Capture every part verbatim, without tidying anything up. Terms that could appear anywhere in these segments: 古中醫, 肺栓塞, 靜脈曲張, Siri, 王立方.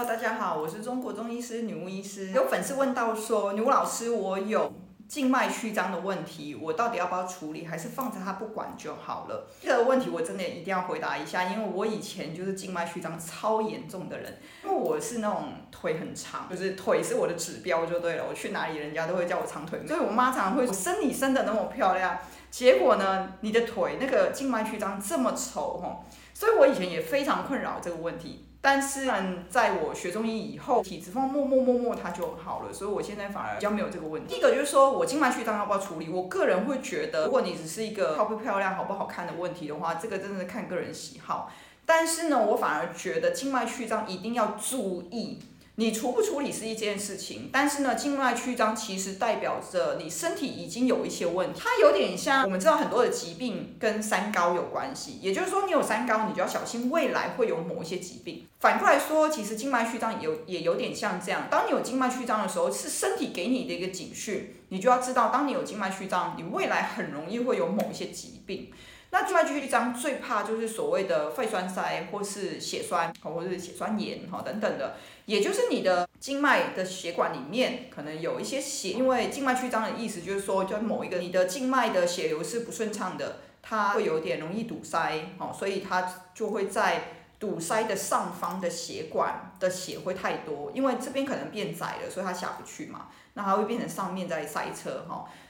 Hello， 大家好，我是中国中医师女巫医师。有粉丝问到说，女巫老师，我有静脉曲张的问题，我到底要不要处理，还是放着它不管就好了？这个问题我真的一定要回答一下，因为我以前就是静脉曲张超严重的人，因为我是那种腿很长，就是腿是我的指标就对了，我去哪里人家都会叫我长腿，所以我妈常常会说，生你生的那么漂亮，结果呢，你的腿那个静脉曲张这么丑吼，所以我以前也非常困扰这个问题。但是在我学中医以后，体脂肪默默默默它就好了，所以我现在反而比较没有这个问题。第一个就是说我静脉曲张要不要处理，我个人会觉得，如果你只是一个漂不漂亮、好不好看的问题的话，这个真的看个人喜好。但是呢，我反而觉得静脉曲张一定要注意。你处不处理是一件事情，但是呢，静脉曲张其实代表着你身体已经有一些问题，它有点像我们知道很多的疾病跟三高有关系，也就是说你有三高，你就要小心未来会有某一些疾病。反过来说，其实静脉曲张也有也有点像这样，当你有静脉曲张的时候，是身体给你的一个警讯，你就要知道，当你有静脉曲张，你未来很容易会有某一些疾病。那静脉曲张最怕就是所谓的肺栓塞或是血栓或是血栓炎等等的，也就是你的静脉的血管里面可能有一些血，因为静脉曲张的意思就是说，就某一个你的静脉的血流是不顺畅的，它会有点容易堵塞，所以它就会在堵塞的上方的血管的血会太多，因为这边可能变窄了，所以它下不去嘛，那它会变成上面在塞车，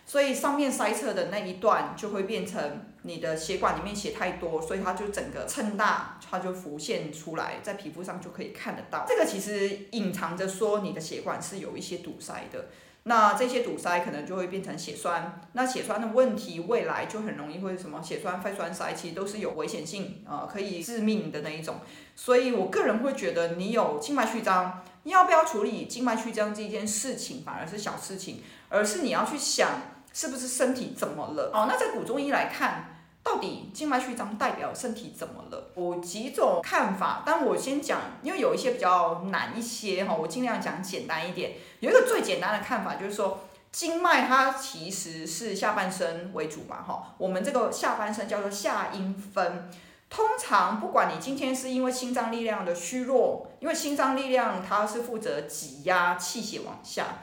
所以上面塞车的那一段就会变成你的血管里面血太多，所以它就整个撑大，它就浮现出来，在皮肤上就可以看得到。这个其实隐藏着说你的血管是有一些堵塞的，那这些堵塞可能就会变成血栓，那血栓的问题未来就很容易会什么血栓、肺栓塞，其实都是有危险性，呃，可以致命的那一种。所以我个人会觉得，你有静脉曲张，要不要处理静脉曲张这件事情，反而是小事情，而是你要去想是不是身体怎么了。哦，那在古中医来看，到底静脉曲张代表身体怎么了？有几种看法，但我先讲，因为有一些比较难一些，我尽量讲简单一点。有一个最简单的看法就是说，经脉它其实是下半身为主嘛，我们这个下半身叫做下阴分。通常不管你今天是因为心脏力量的虚弱，因为心脏力量它是负责挤压气血往下，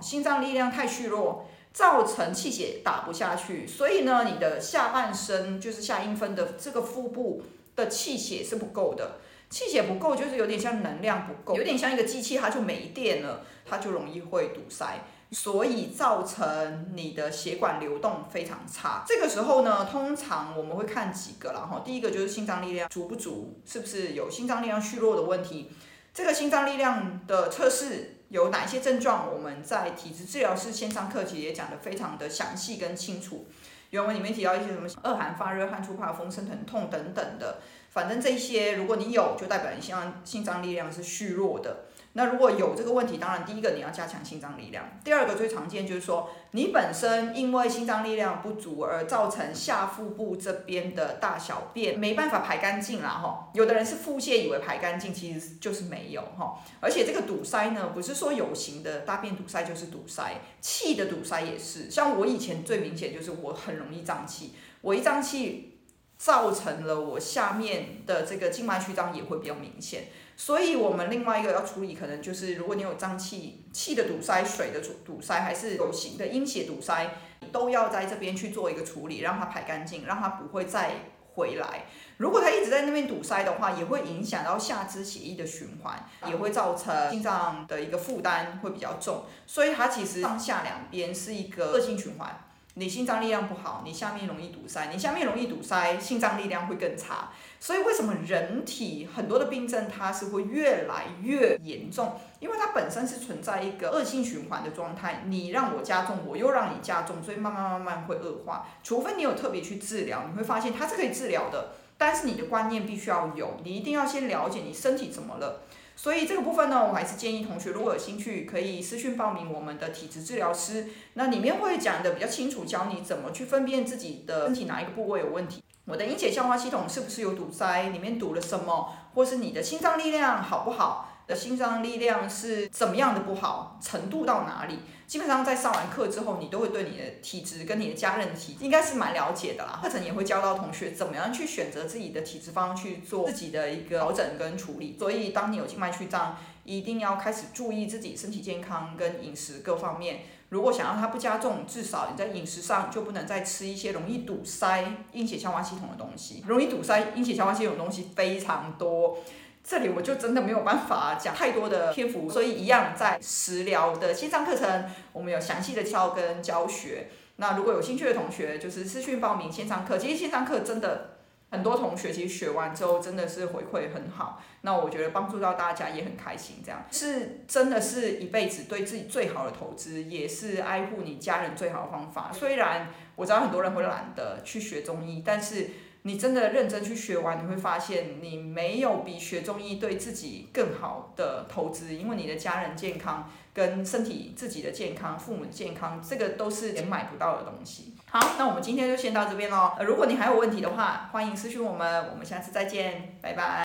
心脏力量太虚弱，造成气血打不下去，所以呢，你的下半身就是下阴分的这个腹部的气血是不够的。气血不够就是有点像能量不够，有点像一个机器它就没电了，它就容易会堵塞，所以造成你的血管流动非常差。这个时候呢，通常我们会看几个啦，第一个就是心脏力量足不足，是不是有心脏力量虚弱的问题。这个心脏力量的测试有哪些症状？我们在体质治疗师线上课其实也讲得非常的详细跟清楚，原文里面提到一些什么恶寒、发热、汗出、怕风、身疼痛等等的，反正这些如果你有，就代表你心脏力量是虚弱的。那如果有这个问题，当然第一个你要加强心脏力量，第二个最常见就是说你本身因为心脏力量不足而造成下腹部这边的大小便没办法排干净啦，吼，有的人是腹泻以为排干净，其实就是没有吼。而且这个堵塞呢，不是说有形的大便堵塞就是堵塞，气的堵塞也是。像我以前最明显就是我很容易胀气，我一胀气造成了我下面的这个静脉曲张也会比较明显。所以我们另外一个要处理，可能就是如果你有胀气、气的堵塞、水的堵塞，还是有形的阴血堵塞，都要在这边去做一个处理，让它排干净，让它不会再回来。如果它一直在那边堵塞的话，也会影响到下肢血液的循环，也会造成心脏的一个负担会比较重。所以它其实上下两边是一个恶性循环。你心脏力量不好，你下面容易堵塞，你下面容易堵塞，心脏力量会更差。所以为什么人体很多的病症它是会越来越严重？因为它本身是存在一个恶性循环的状态，你让我加重，我又让你加重，所以慢慢慢慢会恶化。除非你有特别去治疗，你会发现它是可以治疗的，但是你的观念必须要有，你一定要先了解你身体怎么了。所以这个部分呢，我还是建议同学如果有兴趣，可以私讯报名我们的体质治疗师，那里面会讲的比较清楚，教你怎么去分辨自己的身体哪一个部位有问题。我的阴血消化系统是不是有堵塞，里面堵了什么，或是你的心脏力量好不好，的心脏力量是怎么样的不好，程度到哪里，基本上在上完课之后，你都会对你的体质跟你的家人体应该是蛮了解的啦。课程也会教到同学怎么样去选择自己的体质方向去做自己的一个调整跟处理。所以当你有静脉曲张，一定要开始注意自己身体健康跟饮食各方面。如果想要它不加重，至少你在饮食上就不能再吃一些容易堵塞阴血消化系统的东西。容易堵塞阴血消化系统的东西非常多，这里我就真的没有办法讲太多的篇幅，所以一样在食疗的线上课程，我们有详细的介绍跟教学。那如果有兴趣的同学，就是私讯报名线上课。其实线上课真的很多同学其实学完之后真的是回馈很好，那我觉得帮助到大家也很开心，这样是真的是一辈子对自己最好的投资，也是爱护你家人最好的方法。虽然我知道很多人会懒得去学中医，但是你真的认真去学完，你会发现你没有比学中医对自己更好的投资，因为你的家人健康跟身体自己的健康、父母的健康，这个都是也买不到的东西。好，那我们今天就先到这边咯、呃、如果你还有问题的话，欢迎私讯我们，我们下次再见，拜拜。